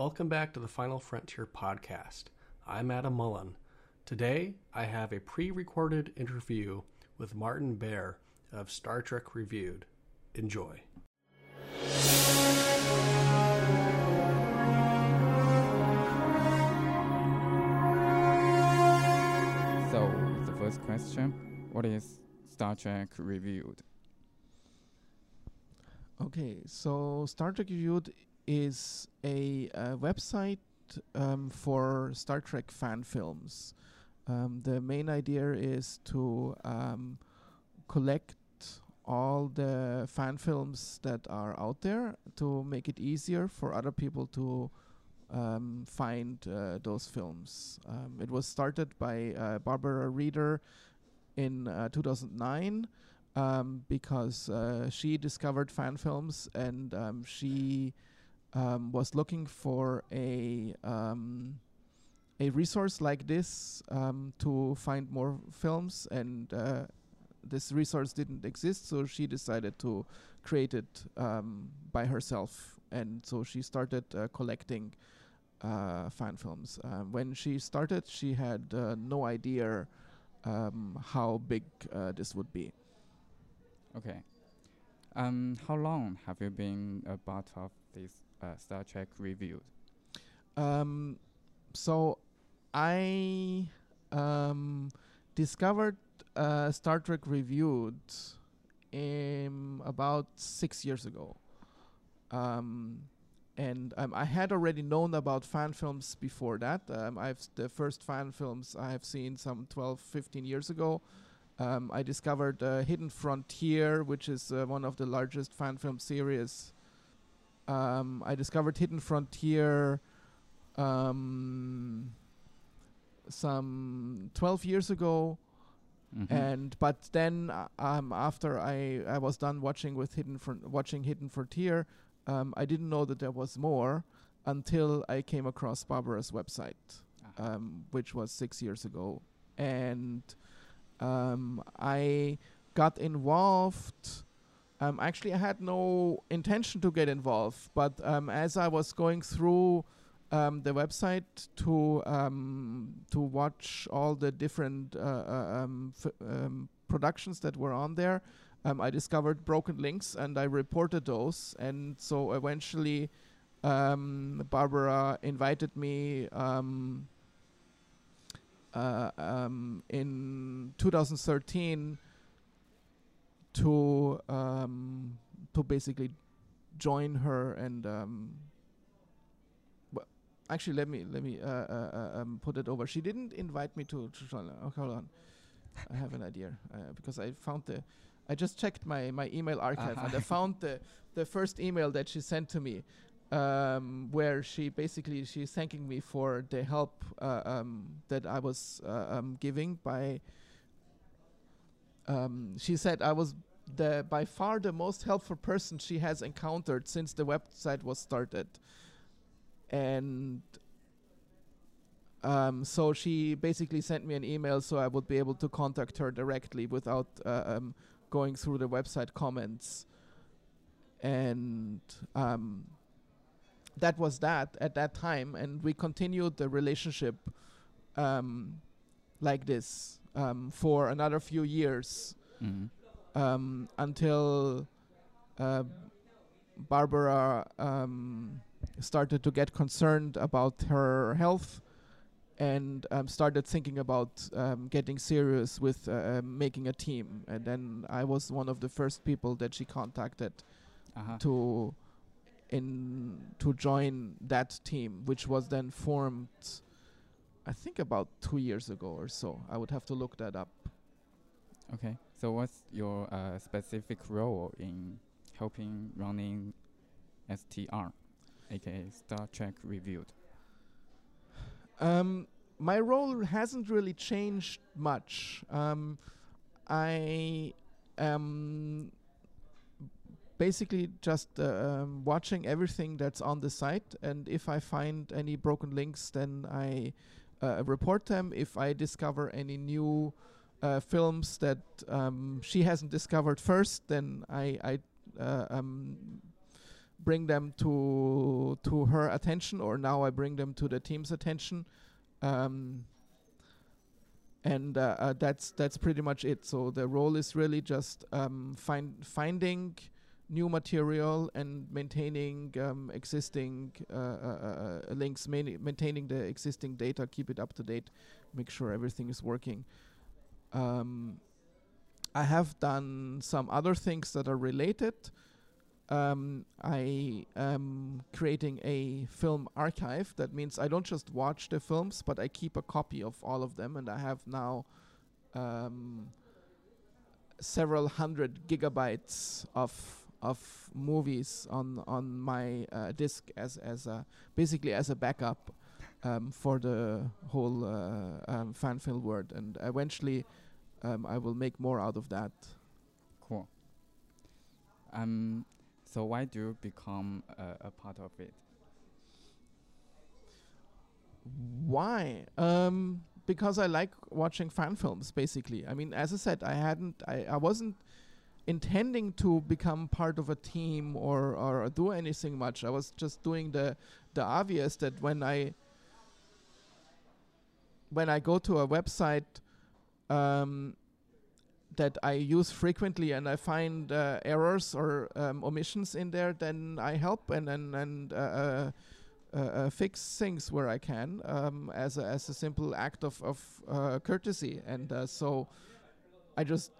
Welcome back to the Final Frontier Podcast. I'm Adam Mullen. Today, I have a pre-recorded interview with Martin Bähr of Star Trek Reviewed. Enjoy. So, the first question, what is Star Trek Reviewed? Okay, so Star Trek Reviewed is a website for Star Trek fan films. The main idea is to collect all the fan films that are out there to make it easier for other people to find those films. It was started by Barbara Reeder in 2009 because she discovered fan films, and she was looking for a resource like this to find more films, and this resource didn't exist, so she decided to create it by herself. And so she started collecting fan films. When she started, she had no idea how big this would be. Okay. How long have you been a part of this Star Trek Reviewed? So I discovered Star Trek Reviewed about 6 years ago. I had already known about fan films before that. The first fan films I have seen some 12, 15 years ago. I discovered Hidden Frontier, which is one of the largest fan film series. I discovered Hidden Frontier some 12 years ago. Mm-hmm. But then after I was done watching Hidden Frontier, I didn't know that there was more until I came across Barbara's website, which was 6 years ago, and I got involved. Actually, I had no intention to get involved, but as I was going through the website to watch all the different productions that were on there, I discovered broken links, and I reported those. And so eventually, Barbara invited me in 2013 to basically join her and. Actually, let me put it over. She didn't invite me to join. Oh, hold on, I have an idea because I found I just checked my email archive and I found the first email that she sent to me, where she's thanking me for the help that I was giving. She said I was by far the most helpful person she has encountered since the website was started. And so she basically sent me an email so I would be able to contact her directly without going through the website comments. And that was that at that time. And we continued the relationship like this for another few years. Mm-hmm. Until Barbara... started to get concerned about her health and started thinking about getting serious with making a team. And then I was one of the first people that she contacted to join that team, which was then formed, I think, about 2 years ago or so. I would have to look that up. Okay. So what's your specific role in helping running STR? AKA Star Trek Reviewed. My role hasn't really changed much. I am basically just watching everything that's on the site, and if I find any broken links, then I report them. If I discover any new films that she hasn't discovered first, then I bring them to her attention, or now I bring them to the team's attention, and that's pretty much it. So the role is really just finding new material and maintaining existing links, maintaining the existing data, keep it up to date, make sure everything is working. I have done some other things that are related. I am creating a film archive. That means I don't just watch the films, but I keep a copy of all of them, and I have now several hundred gigabytes of movies on my disk as a backup for the whole fan film world, and eventually I will make more out of that. Cool. So why do you become a part of it? Why? Because I like watching fan films, basically. I mean, as I said, I wasn't intending to become part of a team or do anything much. I was just doing the obvious, that when I go to a website that I use frequently and I find errors or omissions in there, then I help and fix things where I can, as a simple act of courtesy. And so I just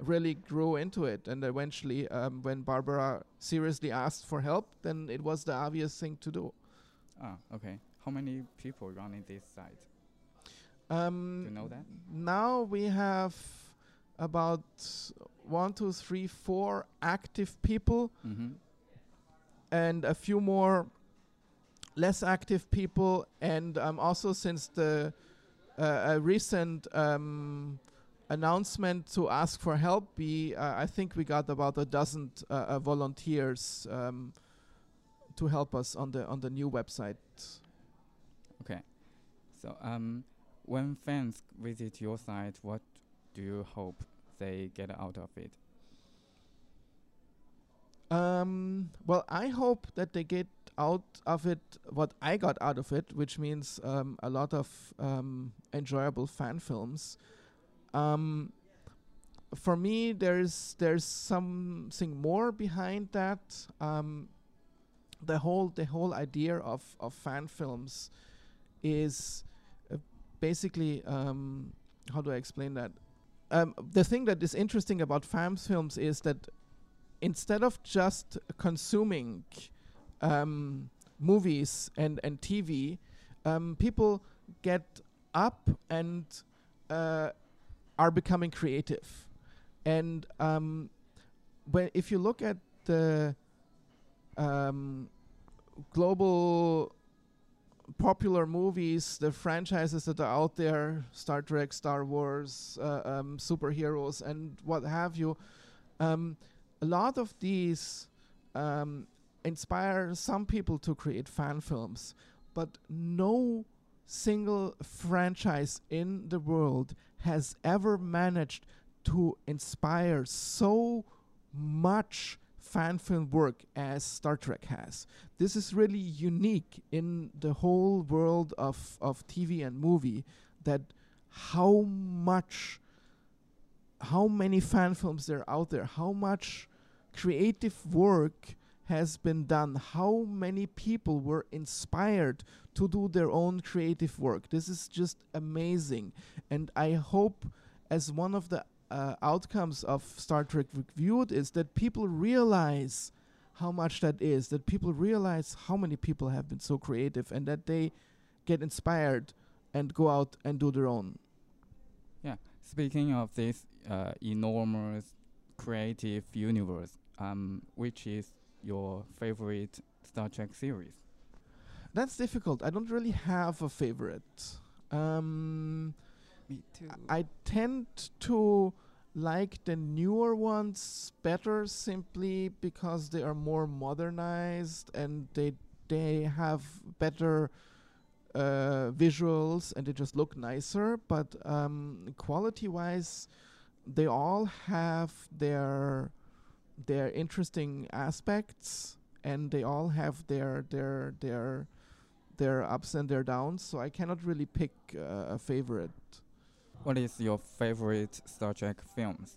really grew into it. And eventually, when Barbara seriously asked for help, then it was the obvious thing to do. Ah, okay. How many people running this site? Do you know that? Now we have about 1, 2, 3, 4 active people, mm-hmm. and a few more less active people, and also since the a recent announcement to ask for help, I think we got about a dozen volunteers to help us on the new website. Okay, so when fans visit your site, what do you hope they get out of it? Well, I hope that they get out of it what I got out of it, which means a lot of enjoyable fan films. For me, there's something more behind that. The whole idea of fan films is basically, how do I explain that? The thing that is interesting about fan films is that instead of just consuming movies and TV, people get up and are becoming creative. And if you look at the global popular movies, the franchises that are out there, Star Trek, Star Wars, superheroes, and what have you, a lot of these inspire some people to create fan films, but no single franchise in the world has ever managed to inspire so much fan film work as Star Trek has. This is really unique in the whole world of TV and movie, that how many fan films there are out there, how much creative work has been done, how many people were inspired to do their own creative work. This is just amazing. And I hope, as one of the outcomes of Star Trek Reviewed, is that people realize how much that is, that people realize how many people have been so creative, and that they get inspired and go out and do their own. Yeah, speaking of this enormous creative universe, which is your favorite Star Trek series? That's difficult. I don't really have a favorite. I tend to like the newer ones better, simply because they are more modernized and they have better visuals and they just look nicer. But quality-wise, they all have their their interesting aspects, and they all have their ups and their downs, so I cannot really pick a favorite. What is your favorite Star Trek films?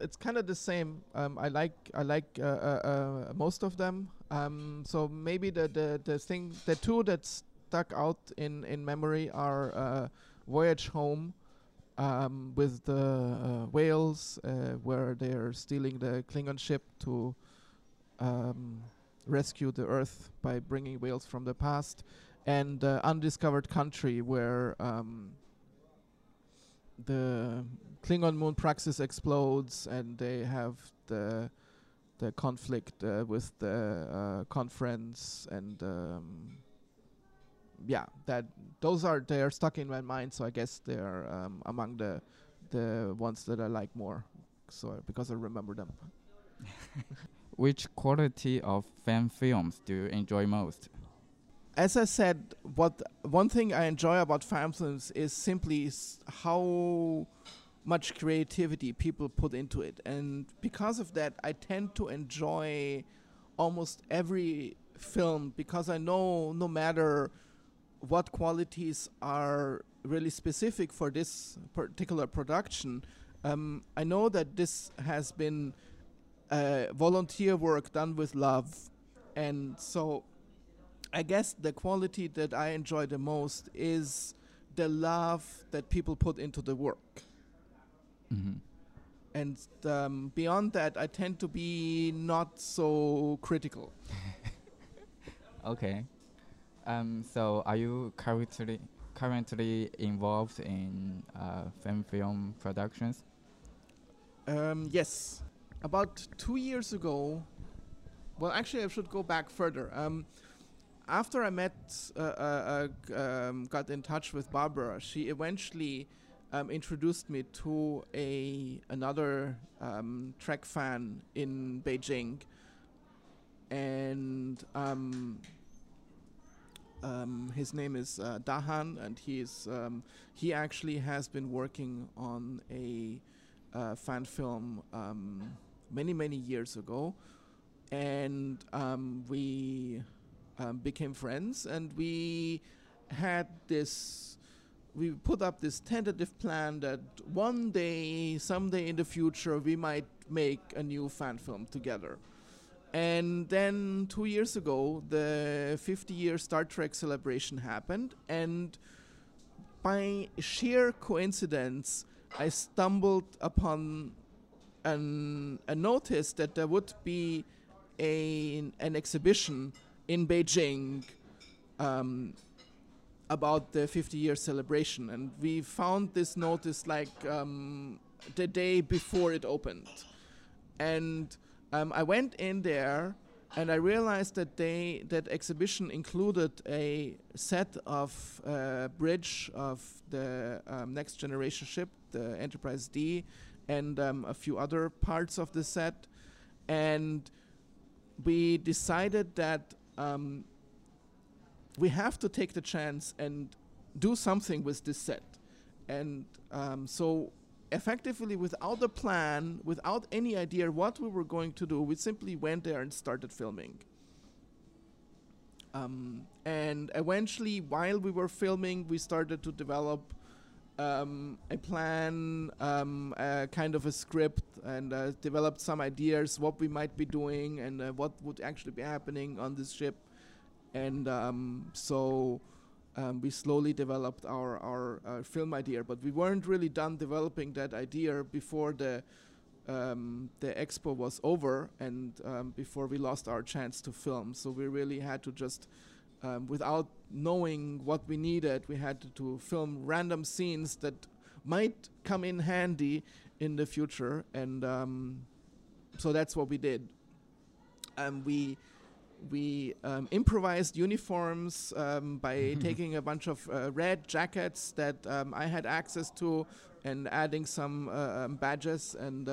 It's kind of the same. I like most of them. So maybe the two that stuck out in memory are Voyage Home, with the whales, where they're stealing the Klingon ship to rescue the Earth by bringing whales from the past, and Undiscovered Country, where the Klingon moon Praxis explodes, and they have the conflict with the conference, and those are stuck in my mind. So I guess they're among the ones that I like more, so because I remember them. Which quality of fan films do you enjoy most? As I said, one thing I enjoy about fan films is simply how much creativity people put into it, and because of that, I tend to enjoy almost every film, because I know no matter what qualities are really specific for this particular production, I know that this has been volunteer work done with love. And so I guess the quality that I enjoy the most is the love that people put into the work. Mm-hmm. And beyond that, I tend to be not so critical. Okay. So are you currently involved in film productions? Yes. About 2 years ago, well, actually I should go back further. After I got in touch with Barbara, she eventually introduced me to another Trek fan in Beijing, and his name is Dahan, and he actually has been working on a fan film many years ago, and we became friends, and we put up this tentative plan that someday in the future, we might make a new fan film together. And then 2 years ago, the 50-year Star Trek celebration happened, and by sheer coincidence, I stumbled upon a notice that there would be an exhibition in Beijing about the 50-year celebration, and we found this notice the day before it opened, and I went in there, and I realized that that exhibition included a set of bridge of the next generation ship, the Enterprise D, and a few other parts of the set. And we decided that we have to take the chance and do something with this set. And so effectively, without a plan, without any idea what we were going to do, we simply went there and started filming. And eventually, while we were filming, we started to develop a plan, a kind of a script, and developed some ideas what we might be doing and what would actually be happening on this ship. And we slowly developed our film idea, but we weren't really done developing that idea before the expo was over, and before we lost our chance to film. So we really had to just, without knowing what we needed, we had to film random scenes that might come in handy in the future, and so that's what we did. And we improvised uniforms by taking a bunch of red jackets that I had access to and adding some badges, and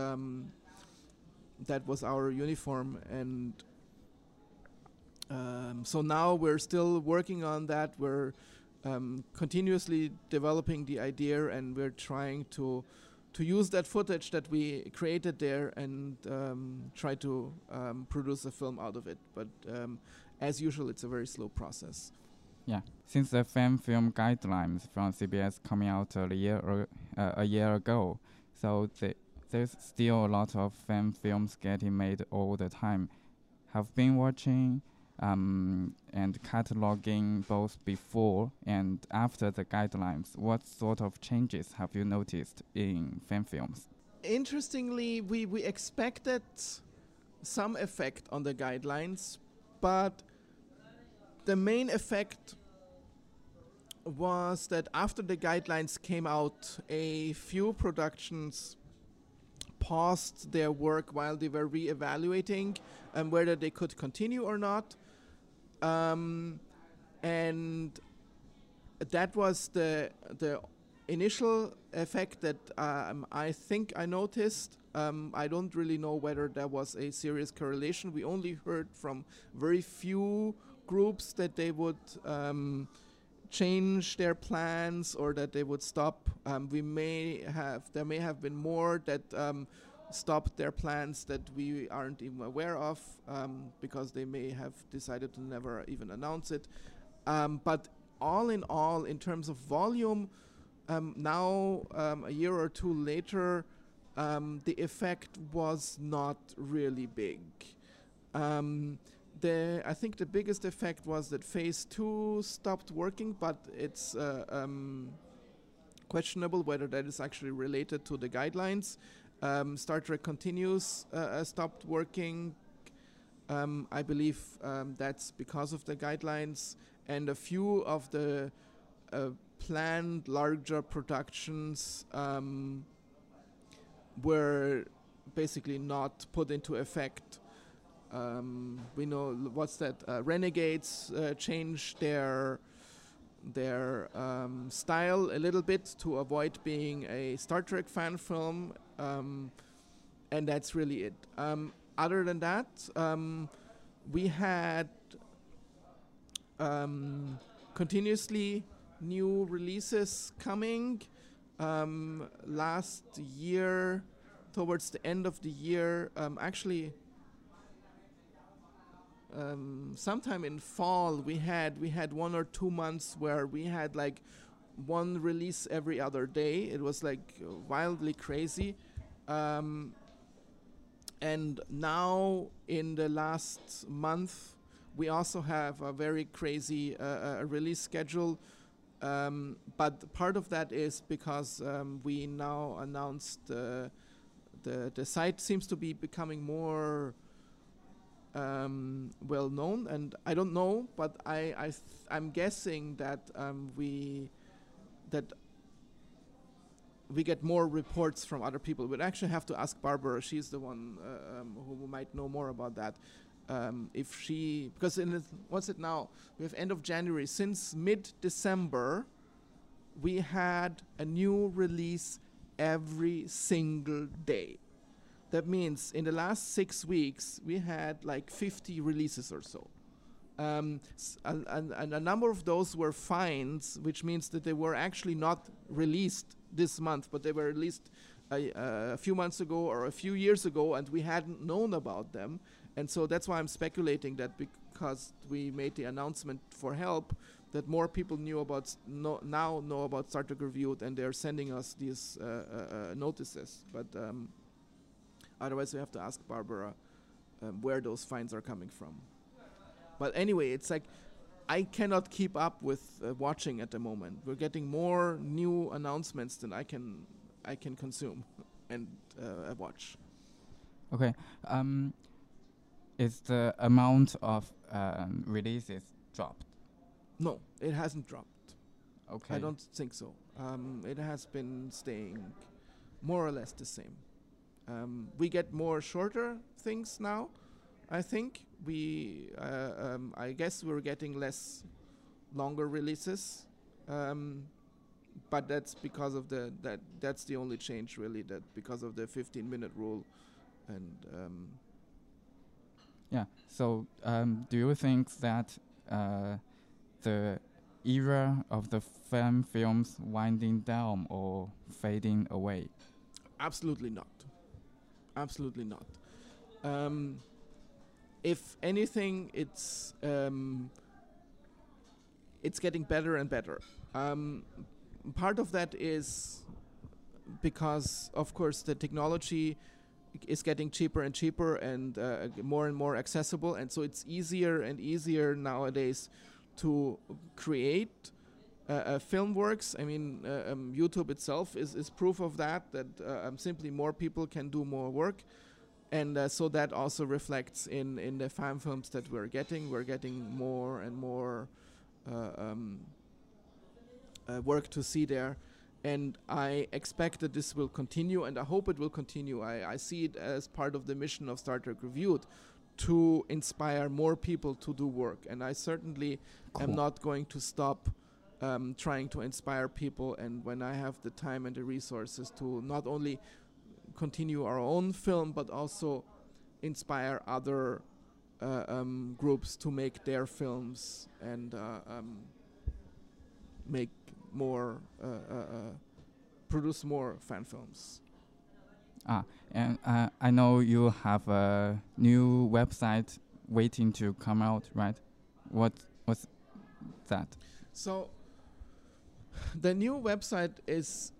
that was our uniform. And so now we're still working on that. We're continuously developing the idea, and we're trying to to use that footage that we created there and try to produce a film out of it. But as usual, it's a very slow process. Yeah. Since the fan film guidelines from CBS coming out a year ago, so there's still a lot of fan films getting made all the time. Have been watching and cataloging both before and after the guidelines. What sort of changes have you noticed in fan films? Interestingly, we expected some effect on the guidelines, but the main effect was that after the guidelines came out, a few productions paused their work while they were re-evaluating whether they could continue or not. And that was the initial effect that I think I noticed. I don't really know whether there was a serious correlation. We only heard from very few groups that they would change their plans or that they would stop. There may have been more that stopped their plans that we aren't even aware of because they may have decided to never even announce it. But all in all, in terms of volume, now a year or two later, the effect was not really big. I think the biggest effect was that Phase Two stopped working, but it's questionable whether that is actually related to the guidelines. Star Trek Continues stopped working. I believe that's because of the guidelines, and a few of the planned larger productions were basically not put into effect. We know what's that? Renegades changed their style a little bit to avoid being a Star Trek fan film, and that's really it. Other than that, we had continuously new releases coming. Last year, towards the end of the year, sometime in fall, we had 1 or 2 months where we had like one release every other day. It was like wildly crazy. And now in the last month, we also have a very crazy release schedule. But part of that is because we now announced the site seems to be becoming more well known, and I don't know, but I'm guessing that we get more reports from other people. We'd actually have to ask Barbara. She's the one who might know more about that. If she, because what's it now? We have end of January. Since mid-December, we had a new release every single day. That means in the last 6 weeks, we had like 50 releases or so. And a number of those were finds, which means that they were actually not released this month, but they were released a few months ago or a few years ago, and we hadn't known about them. And so that's why I'm speculating that because we made the announcement for help, that more people know about Star Trek Reviewed, and they're sending us these notices. But otherwise, we have to ask Barbara where those finds are coming from. But anyway, it's like I cannot keep up with watching at the moment. We're getting more new announcements than I can consume and watch. Okay. Is the amount of releases dropped? No, it hasn't dropped. Okay. I don't think so. It has been staying more or less the same. We get more shorter things now, I think. I guess we're getting less longer releases, but that's because of that's the only change really, that because of the 15-minute rule, and yeah. So do you think that the era of the fan films winding down or fading away? Absolutely not. Absolutely not. If anything, it's getting better and better. Part of that is because, of course, the technology is getting cheaper and cheaper and more accessible, and so it's easier and easier nowadays to create film works. I mean, YouTube itself is proof of that simply more people can do more work, and so that also reflects in the fan films that we're getting. We're getting more and more work to see there. And I expect that this will continue, and I hope it will continue. I see it as part of the mission of Star Trek Reviewed to inspire more people to do work. And I certainly am not going to stop trying to inspire people. And when I have the time and the resources to not only continue our own film, but also inspire other groups to make their films and make more produce more fan films. And I know you have a new website waiting to come out, right? What was that? So the new website is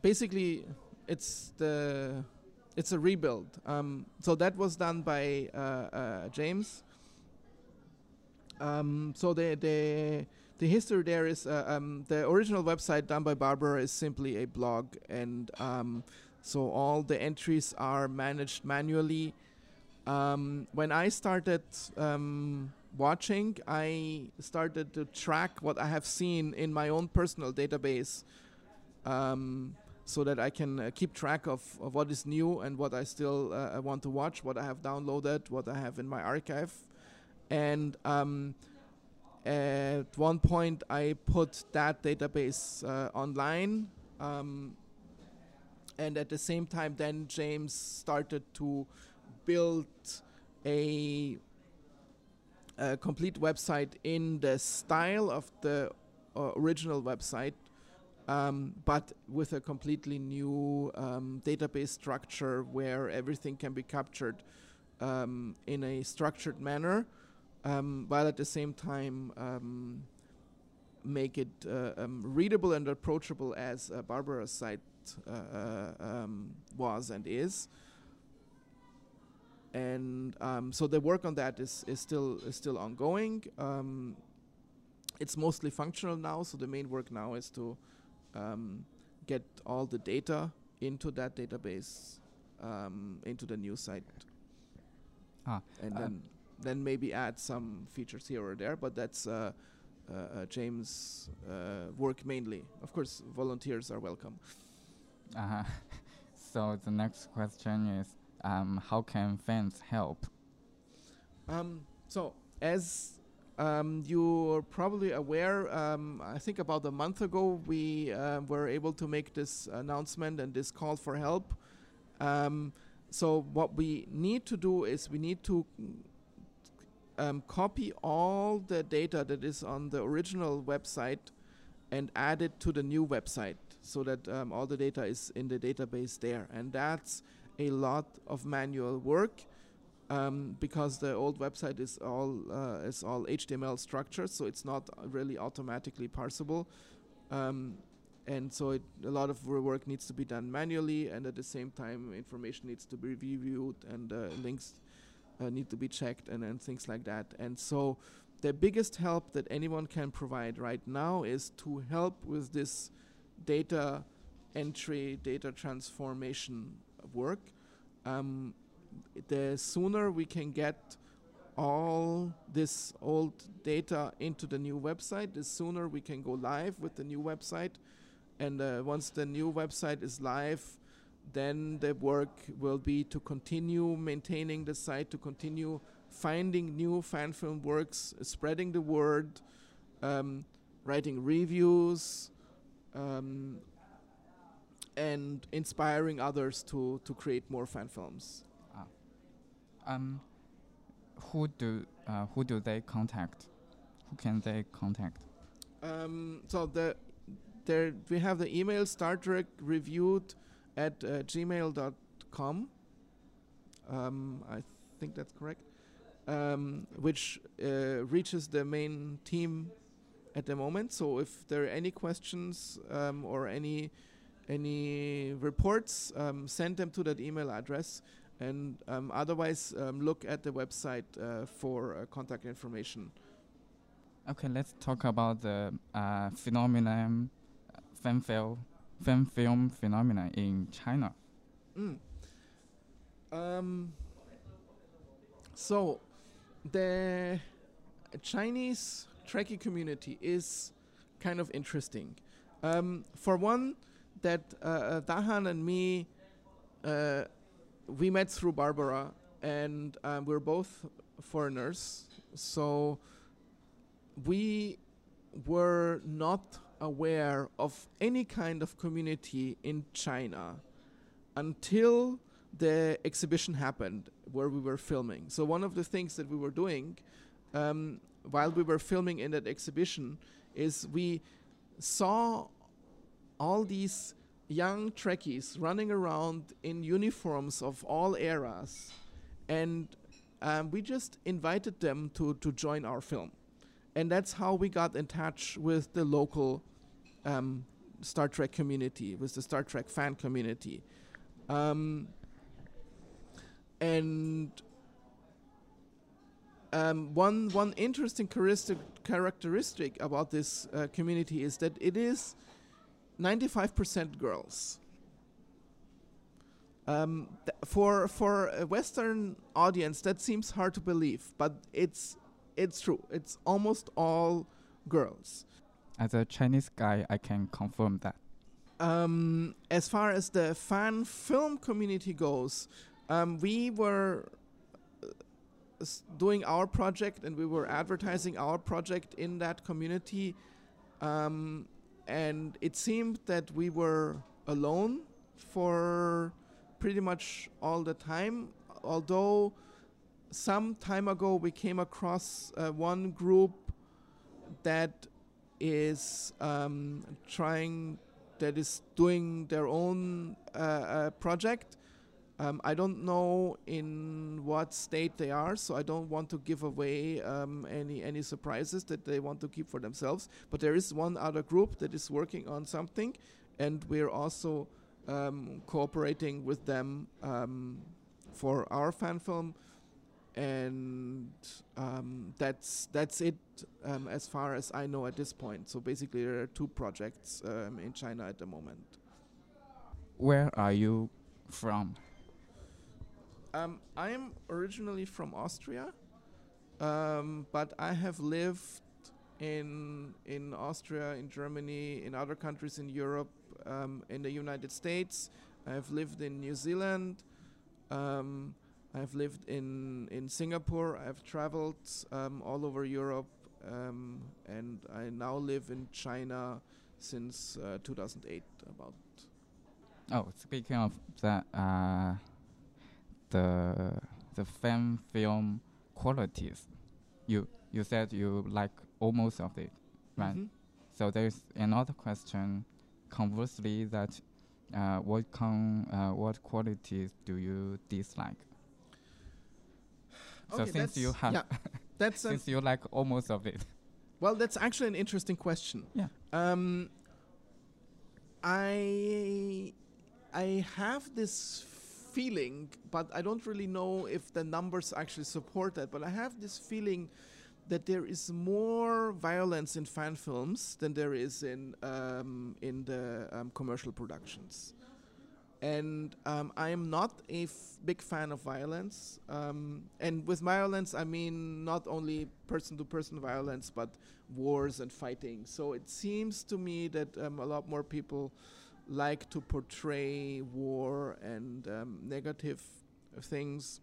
basically it's a rebuild. So that was done by James. So the history there is the original website done by Barbara is simply a blog, and so all the entries are managed manually. When I started watching, I started to track what I have seen in my own personal database, so that I can keep track of what is new and what I still want to watch, what I have downloaded, what I have in my archive. And at one point, I put that database online, and at the same time, then James started to build a complete website in the style of the original website, but with a completely new database structure where everything can be captured in a structured manner, while at the same time make it readable and approachable as Barbara's site was and is. And so the work on that is still ongoing. It's mostly functional now, so the main work now is to get all the data into that database, into the new site. And then maybe add some features here or there, but that's James' work mainly. Of course, volunteers are welcome. So the next question is, how can fans help? So as you're probably aware, I think about a month ago, we were able to make this announcement and this call for help. So what we need to do is we need to copy all the data that is on the original website and add it to the new website so that all the data is in the database there. And that's a lot of manual work because the old website is all HTML structured, so it's not really automatically parsable. And so a lot of work needs to be done manually, and at the same time, information needs to be reviewed, and links need to be checked, and things like that. And so the biggest help that anyone can provide right now is to help with this data entry, data transformation work. The sooner we can get all this old data into the new website, the sooner we can go live with the new website. And once the new website is live, then the work will be to continue maintaining the site, to continue finding new fan film works, spreading the word, writing reviews, and inspiring others to create more fan films. Who do they contact? Who can they contact? So we have the email Star Trek Reviewed at gmail.com. I think that's correct. Which reaches the main team at the moment. So if there are any questions or any reports, send them to that email address. And otherwise, look at the website for contact information. Okay, let's talk about the phenomenon, fan film phenomenon in China. So, the Chinese Trekkie community is kind of interesting. For one, that Dahan and me, we met through Barbara, and we're both foreigners, so we were not aware of any kind of community in China until the exhibition happened where we were filming. So one of the things that we were doing while we were filming in that exhibition is we saw all these young Trekkies running around in uniforms of all eras, and we just invited them to join our film. And that's how we got in touch with the local Star Trek community, with the Star Trek fan community. One interesting characteristic about this community is that it is 95% girls. For a Western audience, that seems hard to believe, but it's true. It's almost all girls. As a Chinese guy, I can confirm that. As far as the fan film community goes, we were doing our project, and we were advertising our project in that community, and it seemed that we were alone for pretty much all the time, although some time ago we came across one group that is doing their own project. I don't know in what state they are, so I don't want to give away any surprises that they want to keep for themselves. But there is one other group that is working on something, and we're also cooperating with them for our fan film. And that's it as far as I know at this point. So basically there are two projects in China at the moment. Where are you from? I am originally from Austria, but I have lived in Austria, in Germany, in other countries in Europe, in the United States. I have lived in New Zealand. I've lived in Singapore. I've traveled all over Europe, and I now live in China since 2008. About. Oh, speaking of that, the fan film qualities, you said you like almost of it, right? Mm-hmm. So there's another question, conversely, that what qualities do you dislike? So okay, since you have, yeah, that's since you like almost of it. Well, that's actually an interesting question. Yeah. I have this feeling, but I don't really know if the numbers actually support that, but I have this feeling that there is more violence in fan films than there is in the commercial productions. And I am not a big fan of violence. And with violence, I mean not only person-to-person violence, but wars and fighting. So it seems to me that a lot more people like to portray war and negative things.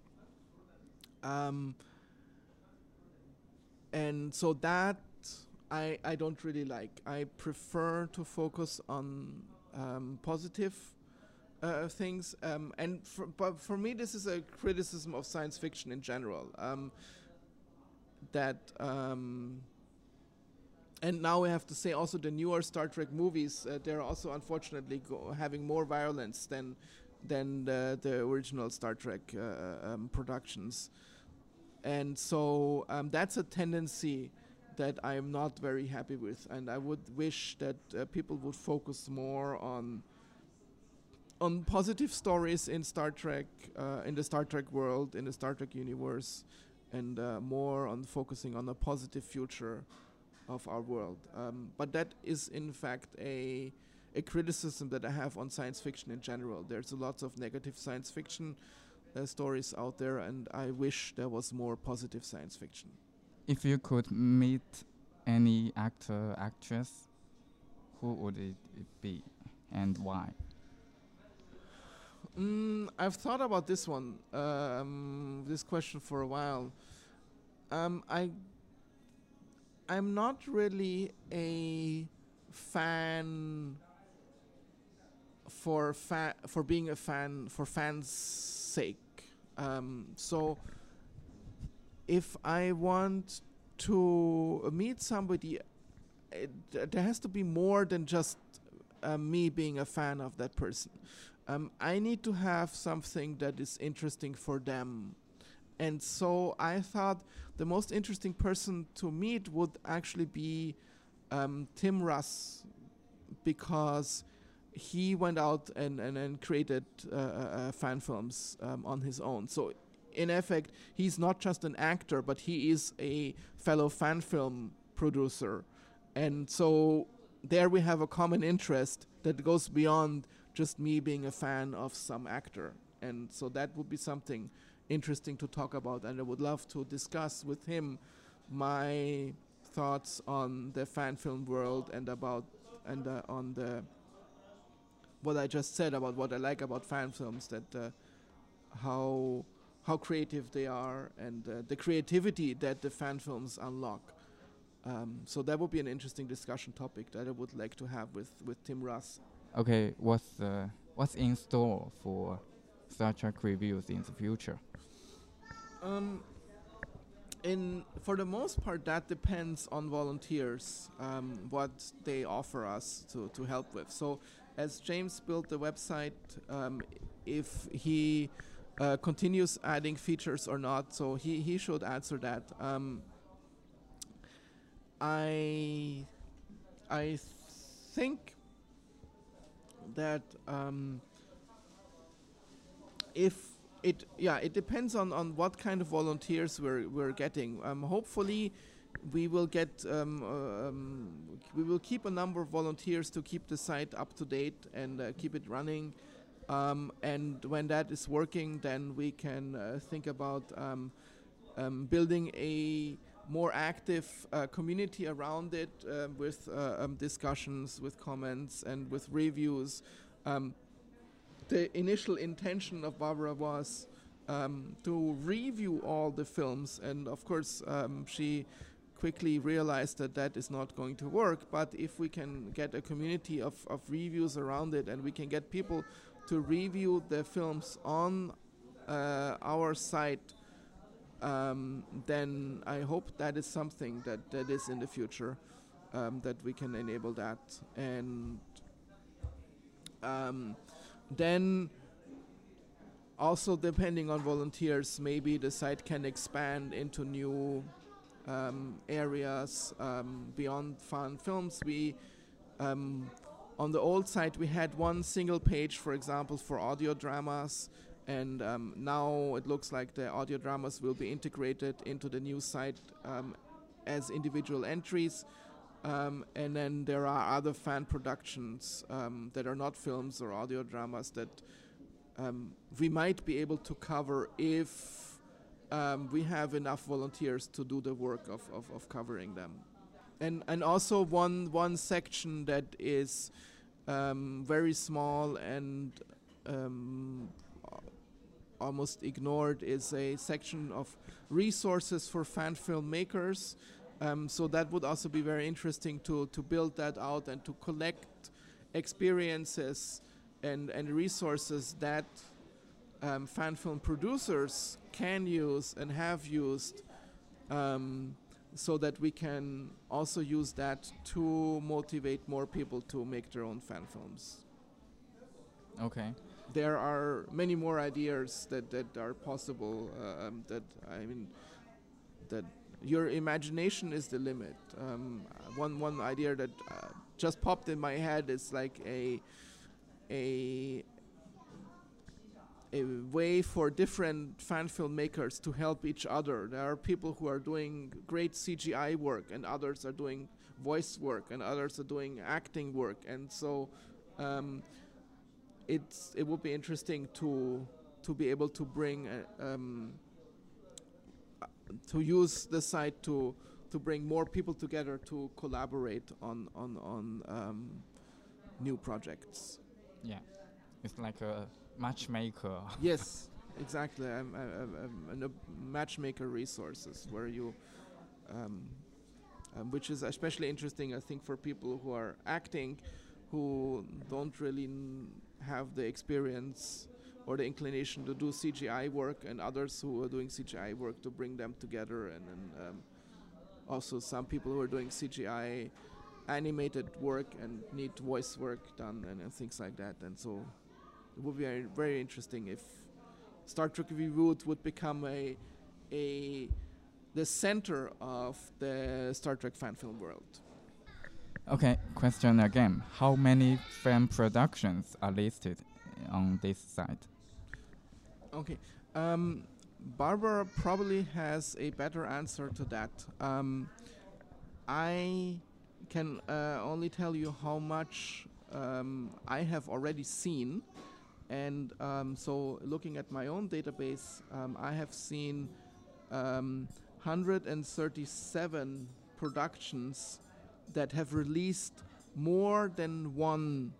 And so that I don't really like. I prefer to focus on positive things, and for me this is a criticism of science fiction in general, that And now we have to say also the newer Star Trek movies, they're also unfortunately having more violence than the original Star Trek productions. And so that's a tendency that I'm not very happy with. And I would wish that people would focus more on positive stories in Star Trek, in the Star Trek world, in the Star Trek universe, and more on focusing on a positive future of our world. But that is in fact a criticism that I have on science fiction in general. There's lots of negative science fiction stories out there, and I wish there was more positive science fiction. If you could meet any actor, actress, who would it be and why? I've thought about this one, this question for a while. I'm not really a fan for being a fan for fans' sake. So if I want to meet somebody, there has to be more than just me being a fan of that person. I need to have something that is interesting for them. And so I thought the most interesting person to meet would actually be Tim Russ, because he went out and created fan films on his own. So in effect, he's not just an actor, but he is a fellow fan film producer. And so there we have a common interest that goes beyond just me being a fan of some actor. And so that would be something interesting to talk about, and I would love to discuss with him my thoughts on the fan film world and about on the what I just said about what I like about fan films, that how creative they are, and the creativity that the fan films unlock. So that would be an interesting discussion topic that I would like to have with Tim Russ. Okay, what's in store for Star Trek Reviews in the future? For the most part, that depends on volunteers, what they offer us to help with. So as James built the website, if he continues adding features or not, so he should answer that. I think that it depends on what kind of volunteers we're getting. Hopefully, we will get we will keep a number of volunteers to keep the site up to date and keep it running. And when that is working, then we can think about building a more active community around it with discussions, with comments, and with reviews. The initial intention of Barbara was to review all the films, and of course she quickly realized that is not going to work. But if we can get a community of reviews around it, and we can get people to review the films on our site, then I hope that is something that is in the future, that we can enable that. And then also, depending on volunteers, maybe the site can expand into new areas beyond fan films. We on the old site, we had one single page, for example, for audio dramas. And now it looks like the audio dramas will be integrated into the new site as individual entries. And then there are other fan productions that are not films or audio dramas that we might be able to cover if we have enough volunteers to do the work of covering them. And also one section that is very small and almost ignored is a section of resources for fan filmmakers. So that would also be very interesting to build that out and to collect experiences and resources that fan film producers can use and have used so that we can also use that to motivate more people to make their own fan films. Okay. There are many more ideas that are possible. That your imagination is the limit. One idea that just popped in my head is like a way for different fan filmmakers to help each other. There are people who are doing great CGI work, and others are doing voice work, and others are doing acting work. And so it would be interesting to be able to bring to use the site to bring more people together to collaborate on new projects. Yeah, it's like a matchmaker. Yes, exactly. A matchmaker resources where you, which is especially interesting, I think, for people who are acting, who don't really have the experience or the inclination to do CGI work, and others who are doing CGI work, to bring them together, and also some people who are doing CGI animated work and need voice work done and things like that, and so. It would be very interesting if Star Trek Reviewed would become the center of the Star Trek fan film world. Okay, question again. How many fan productions are listed on this site? Okay, Barbara probably has a better answer to that. I can only tell you how much I have already seen. And so looking at my own database, I have seen 137 productions that have released more than one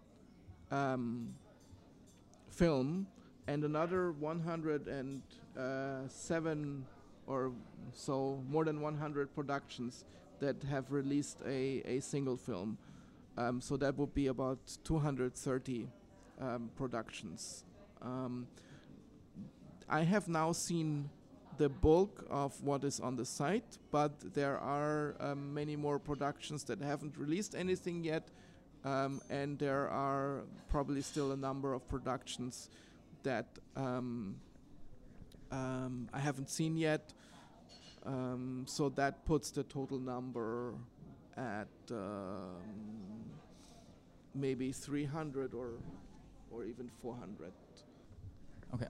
film, and another 107 or so, more than 100 productions that have released a single film. So that would be about 230 productions. I have now seen the bulk of what is on the site, but there are many more productions that haven't released anything yet, and there are probably still a number of productions that I haven't seen yet. So that puts the total number at maybe 300 or even 400. Okay,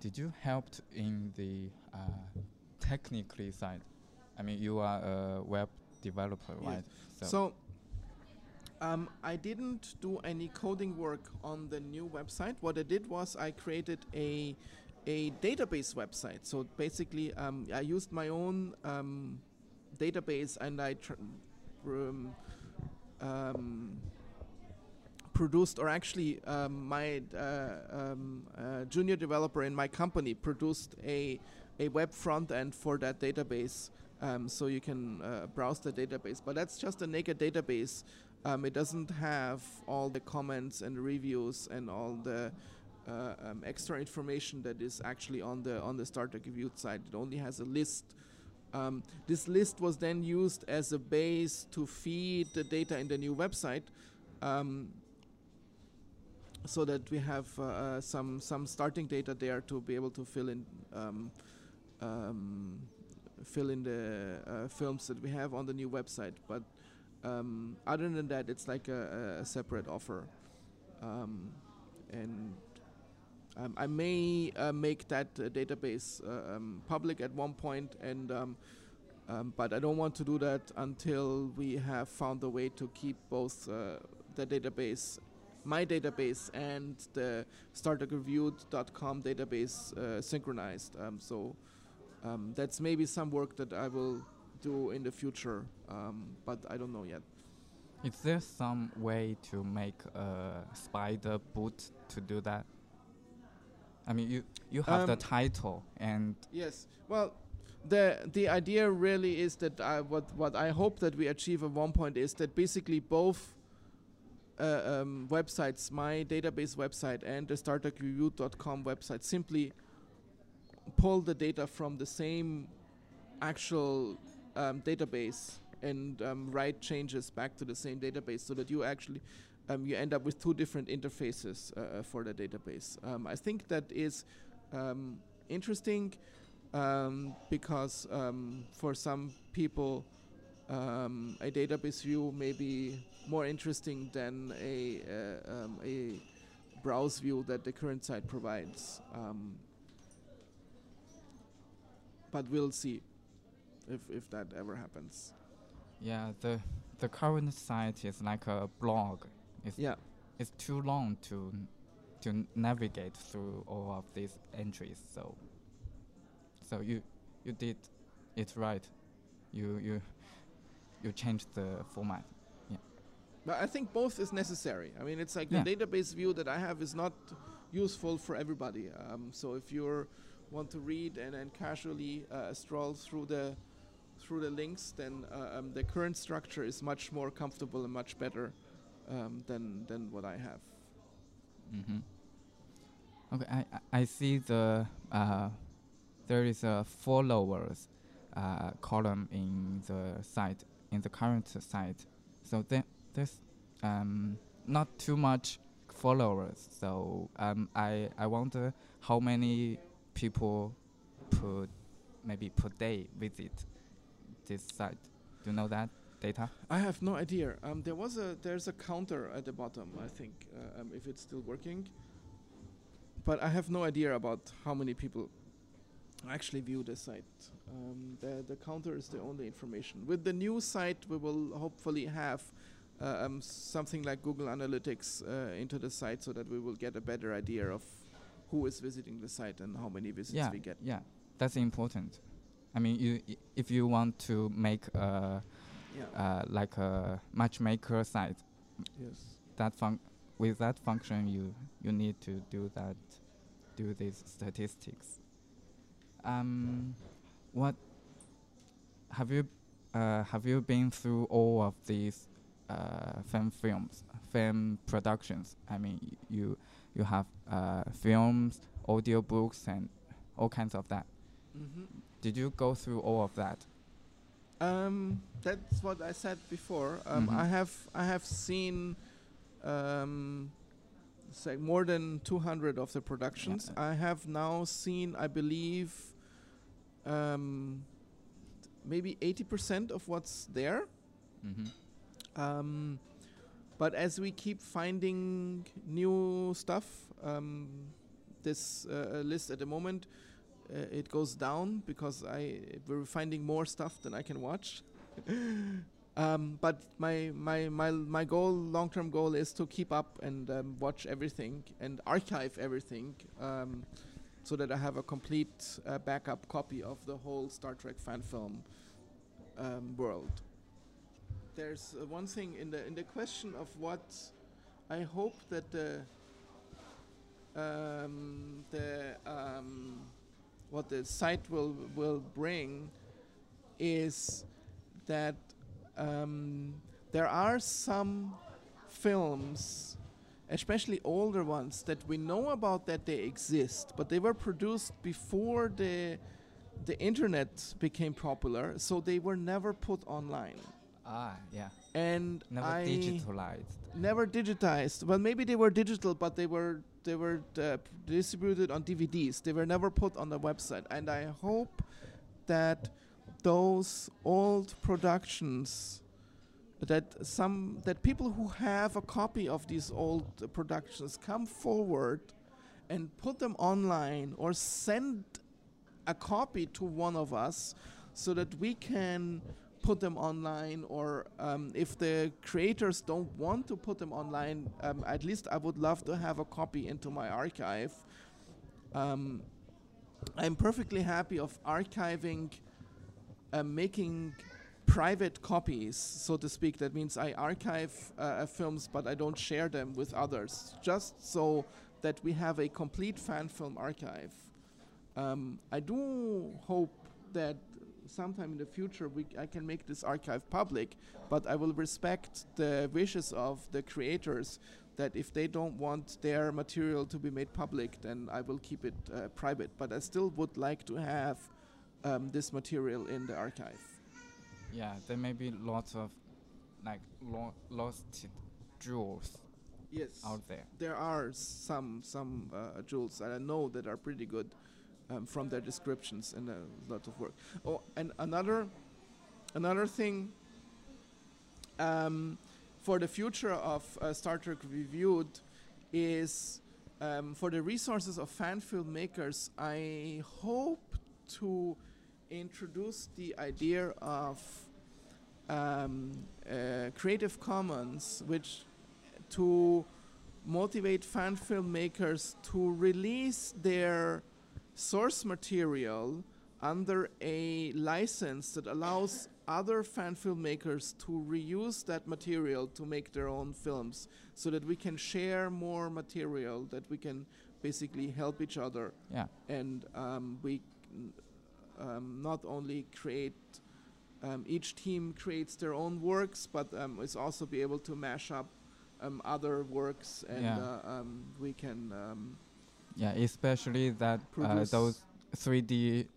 did you help in the technically side? I mean, you are a web developer, right? Yes. So I didn't do any coding work on the new website. What I did was I created a database website. So basically, I used my own database, and I produced, or actually my junior developer in my company produced a web front end for that database, so you can browse the database. But that's just a naked database. It doesn't have all the comments and reviews and all the extra information that is actually on the Star Trek Reviewed site. It only has a list. This list was then used as a base to feed the data in the new website, so that we have some starting data there to be able to fill in the films that we have on the new website. But other than that, it's like a separate offer, and I may make that database public at one point, and but I don't want to do that until we have found a way to keep both the database, my database, and the StarTrekReviewed.com database synchronized. So that's maybe some work that I will do in the future, but I don't know yet. Is there some way to make a spider boot to do that? I mean, you have the title and... Yes, well... The idea really is that what I hope that we achieve at one point is that basically both websites, my database website and the StarTrekReviewed.com website, simply pull the data from the same actual database and write changes back to the same database, so that you actually you end up with two different interfaces for the database. I think that is interesting because for some people a database view may be more interesting than a browse view that the current site provides. But we'll see if that ever happens. Yeah, the current site is like a blog. It's too long to navigate through all of these entries. So you did it right. You changed the format. Yeah. But I think both is necessary. I mean, it's like the database view that I have is not useful for everybody. So if you're want to read and then casually stroll through the links, then the current structure is much more comfortable and much better than what I have. Mm-hmm. Okay, I see the there is a followers column in the site, in the current site. So there's not too much followers. So I wonder how many people per day visit this site. Do you know that data? I have no idea. There's a counter at the bottom, I think, if it's still working. But I have no idea about how many people actually view the site. The counter is the only information. With the new site, we will hopefully have something like Google Analytics into the site, so that we will get a better idea of who is visiting the site and how many visits we get. Yeah, that's important. I mean, if you want to make like a matchmaker site, with that function, you need to do these statistics. What have you been through all of these fan productions? I mean, you have films, audio books, and all kinds of that. Mm-hmm. Did you go through all of that? That's what I said before. Mm-hmm. I have seen more than 200 of the productions. Yeah. I have now seen, I believe, maybe 80% of what's there. Mm-hmm. But as we keep finding new stuff, this list at the moment, it goes down because we're finding more stuff than I can watch. But my goal, long-term goal, is to keep up and watch everything and archive everything, so that I have a complete backup copy of the whole Star Trek fan film world. There's one thing in the question of what I hope that what the site will bring is that there are some films, especially older ones, that we know about, that they exist, but they were produced before the internet became popular, so they were never put online. And never digitized. Well, maybe they were digital, but they were distributed on DVDs. They were never put on the website. And I hope that those old productions, that people who have a copy of these old productions come forward and put them online, or send a copy to one of us, so that we can put them online, or if the creators don't want to put them online, at least I would love to have a copy into my archive. I'm perfectly happy of archiving, making private copies, so to speak. That means I archive films, but I don't share them with others, just so that we have a complete fan film archive. I do hope that sometime in the future I can make this archive public, but I will respect the wishes of the creators, that if they don't want their material to be made public, then I will keep it private. But I still would like to have this material in the archive. Yeah, there may be lots of like lost jewels. Yes, out there. There are some jewels that I know that are pretty good from their descriptions and a lot of work. Oh, and another thing for the future of Star Trek Reviewed is for the resources of fan filmmakers. I hope to introduce the idea of Creative Commons, which to motivate fan filmmakers to release their source material under a license that allows other fan filmmakers to reuse that material to make their own films, so that we can share more material, that we can basically help each other. Yeah. And we not only create... each team creates their own works, but it's also be able to mash up other works, and we can especially that those 3D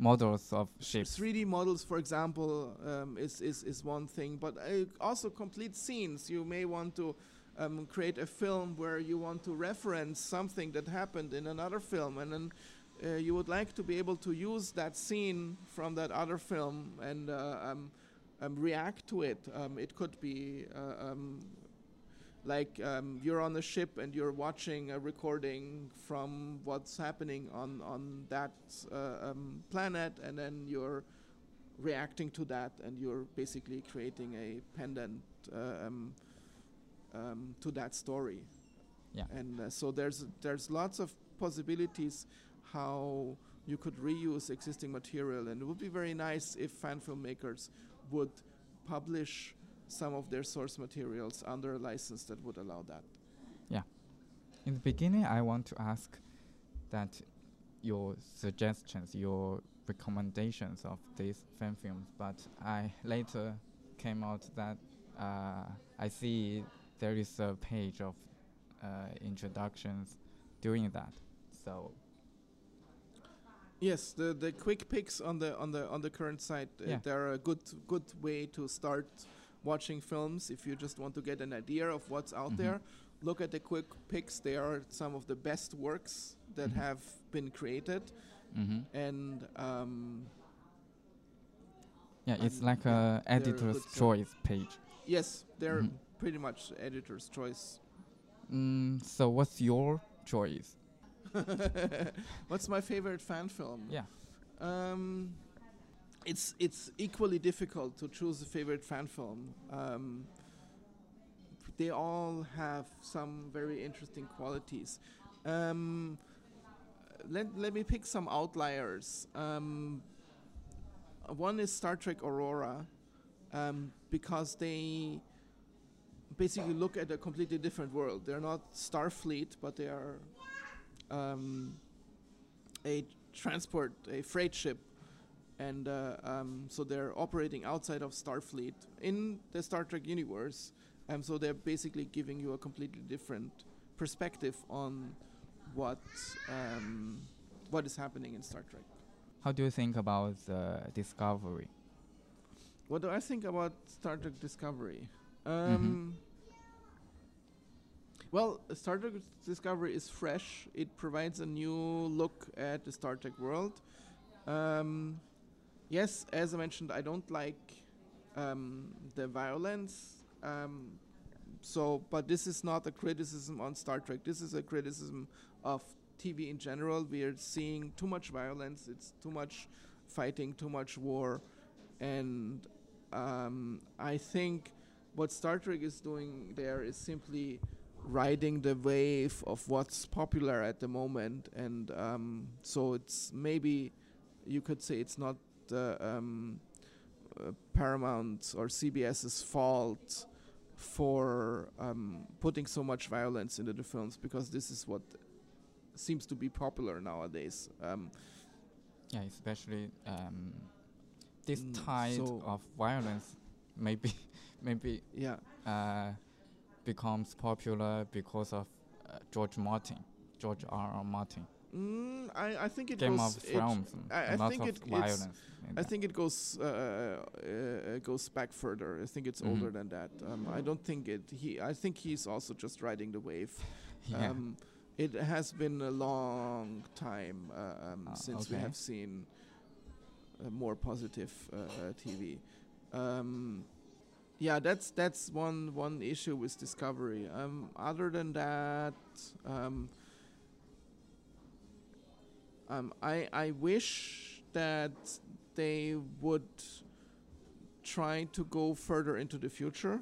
models of ships. 3D models, for example, is one thing, but also complete scenes. You may want to create a film where you want to reference something that happened in another film, and then you would like to be able to use that scene from that other film and react to it. It could be you're on a ship and you're watching a recording from what's happening on that planet, and then you're reacting to that, and you're basically creating a pendant to that story. Yeah. And so there's lots of possibilities how you could reuse existing material, and it would be very nice if fan filmmakers would publish some of their source materials under a license that would allow that. Yeah. In the beginning, I want to ask that your suggestions, your recommendations of these fan films, but I later came out that I see there is a page of introductions during that. So yes, the quick picks on the current site, they're a good way to start watching films. If you just want to get an idea of what's out there, look at the quick picks. They are some of the best works that have been created, and it's like a editor's choice page. Yes, they're pretty much editor's choice. So what's your choice? What's my favorite fan film? Yeah. It's equally difficult to choose a favorite fan film. They all have some very interesting qualities. Let me pick some outliers. One is Star Trek Aurora, because they basically look at a completely different world. They're not Starfleet, but they are a freight ship. And so they're operating outside of Starfleet in the Star Trek universe. And so they're basically giving you a completely different perspective on what is happening in Star Trek. How do you think about Discovery? What do I think about Star Trek Discovery? Well, Star Trek Discovery is fresh. It provides a new look at the Star Trek world. Yes, as I mentioned, I don't like the violence. But this is not a criticism on Star Trek. This is a criticism of TV in general. We are seeing too much violence. It's too much fighting, too much war. And I think what Star Trek is doing there is simply riding the wave of what's popular at the moment. And so it's maybe... you could say it's not Paramount or CBS's fault for putting so much violence into the films, because this is what seems to be popular nowadays. Especially this tide of violence maybe becomes popular because of George R. R. Martin. I think it Game goes. Game of Thrones. I think it goes back further. I think it's older than that. I don't think it. I think he's also just riding the wave. Yeah. It has been a long time since we have seen more positive TV. Yeah, that's one issue with Discovery. Other than that. I wish that they would try to go further into the future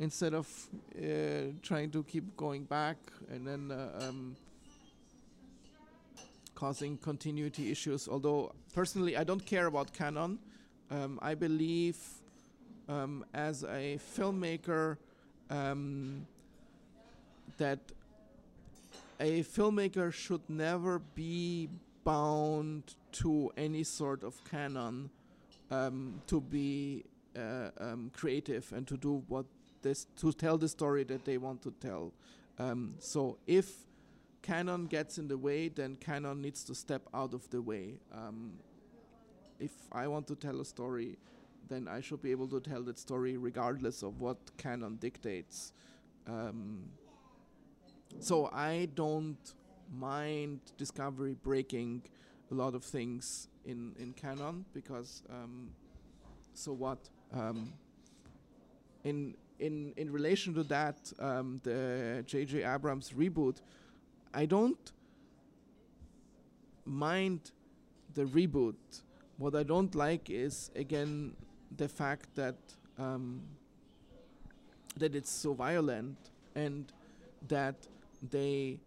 instead of trying to keep going back and then causing continuity issues. Although, personally, I don't care about canon. I believe as a filmmaker that a filmmaker should never be bound to any sort of canon to be creative and to do to tell the story that they want to tell. So if canon gets in the way, then canon needs to step out of the way. If I want to tell a story, then I should be able to tell that story regardless of what canon dictates. So I don't mind Discovery breaking a lot of things in canon because so what? In relation to that, the J.J. Abrams reboot, I don't mind the reboot. What I don't like is, again, the fact that that it's so violent and that they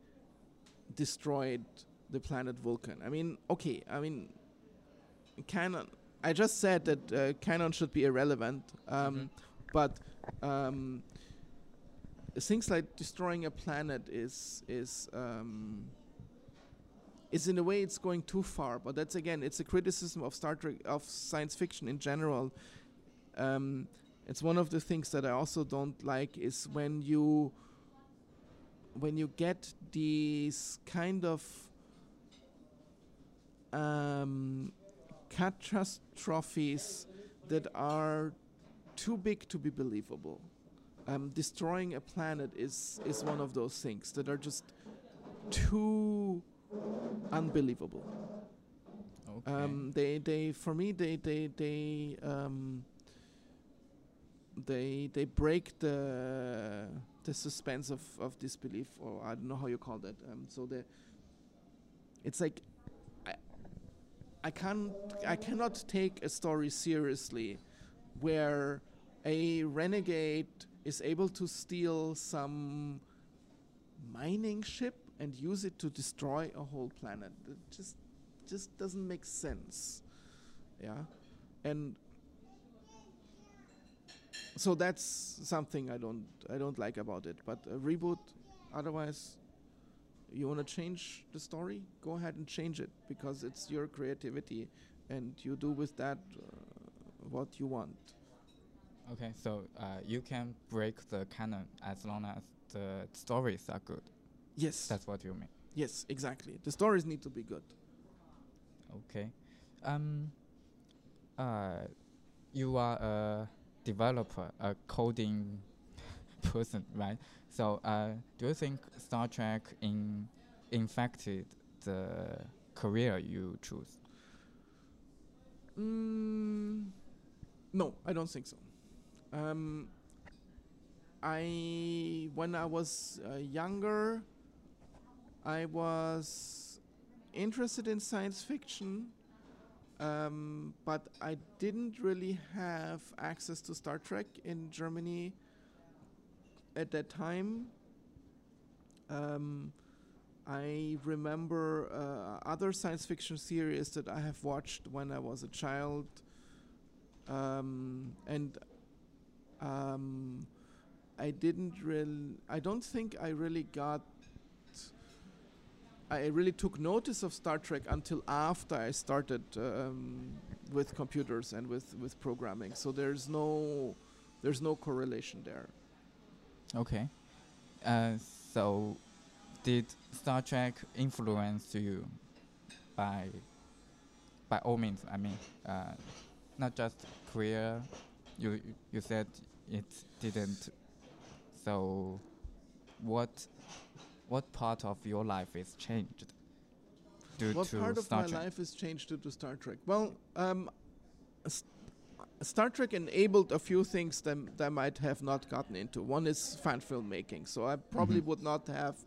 destroyed the planet Vulcan. Canon. I just said that canon should be irrelevant, but things like destroying a planet is in a way it's going too far. But that's again, it's a criticism of Star Trek, of science fiction in general. It's one of the things that I also don't like is when you get these kind of catastrophes that are too big to be believable. Destroying a planet is one of those things that are just too unbelievable. Okay. They break the suspense of disbelief, or I don't know how you call that. It's like I cannot take a story seriously where a renegade is able to steal some mining ship and use it to destroy a whole planet. It just doesn't make sense. Yeah, and. So that's something I don't like about it. But a reboot, otherwise, you want to change the story? Go ahead and change it because it's your creativity, and you do with that what you want. Okay, so you can break the canon as long as the stories are good. Yes, that's what you mean. Yes, exactly. The stories need to be good. Okay, you are a developer, a coding person, right? So do you think Star Trek infected the career you choose? No, I don't think so. When I was younger, I was interested in science fiction, but I didn't really have access to Star Trek in Germany at that time. I remember other science fiction series that I have watched when I was a child, and I don't think I really took notice of Star Trek until after I started with computers and with programming. So there's no correlation there. Okay, so did Star Trek influence you by all means? I mean, not just career. You said it didn't. So, what part of your life is changed? Due to Star Trek? Well, Star Trek enabled a few things that I might have not gotten into. One is fan filmmaking. So I probably would not have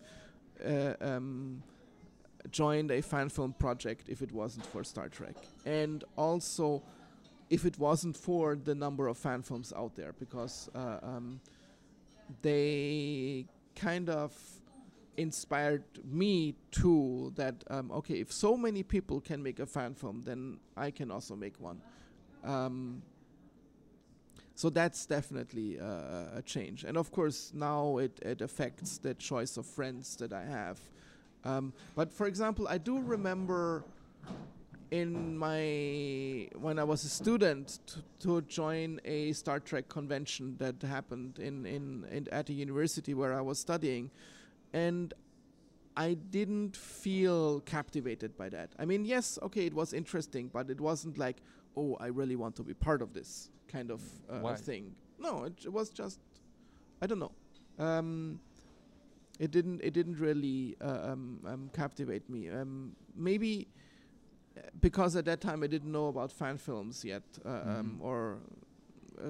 joined a fan film project if it wasn't for Star Trek. And also, if it wasn't for the number of fan films out there, because they kind of inspired me too, that okay, if so many people can make a fan film, then I can also make one. So that's definitely a change. And of course, now it affects the choice of friends that I have. But for example, I do remember when I was a student to join a Star Trek convention that happened at a university where I was studying. And I didn't feel captivated by that. I mean, yes, okay, it was interesting, but it wasn't like, oh, I really want to be part of this kind of thing. No, it was just, I don't know. It didn't really captivate me. Maybe because at that time I didn't know about fan films yet, or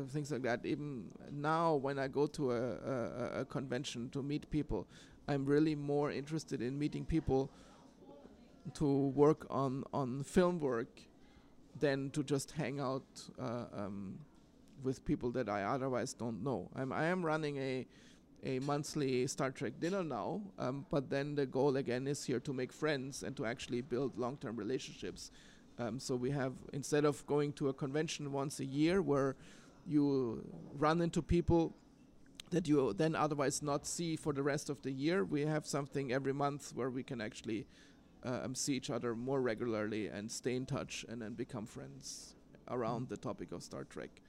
things like that. Even now, when I go to a convention to meet people, I'm really more interested in meeting people to work on film work than to just hang out with people that I otherwise don't know. I am running a monthly Star Trek dinner now, but then the goal again is here to make friends and to actually build long-term relationships. So we have, instead of going to a convention once a year where you run into people that you then otherwise not see for the rest of the year, we have something every month where we can actually see each other more regularly and stay in touch and then become friends around the topic of Star Trek.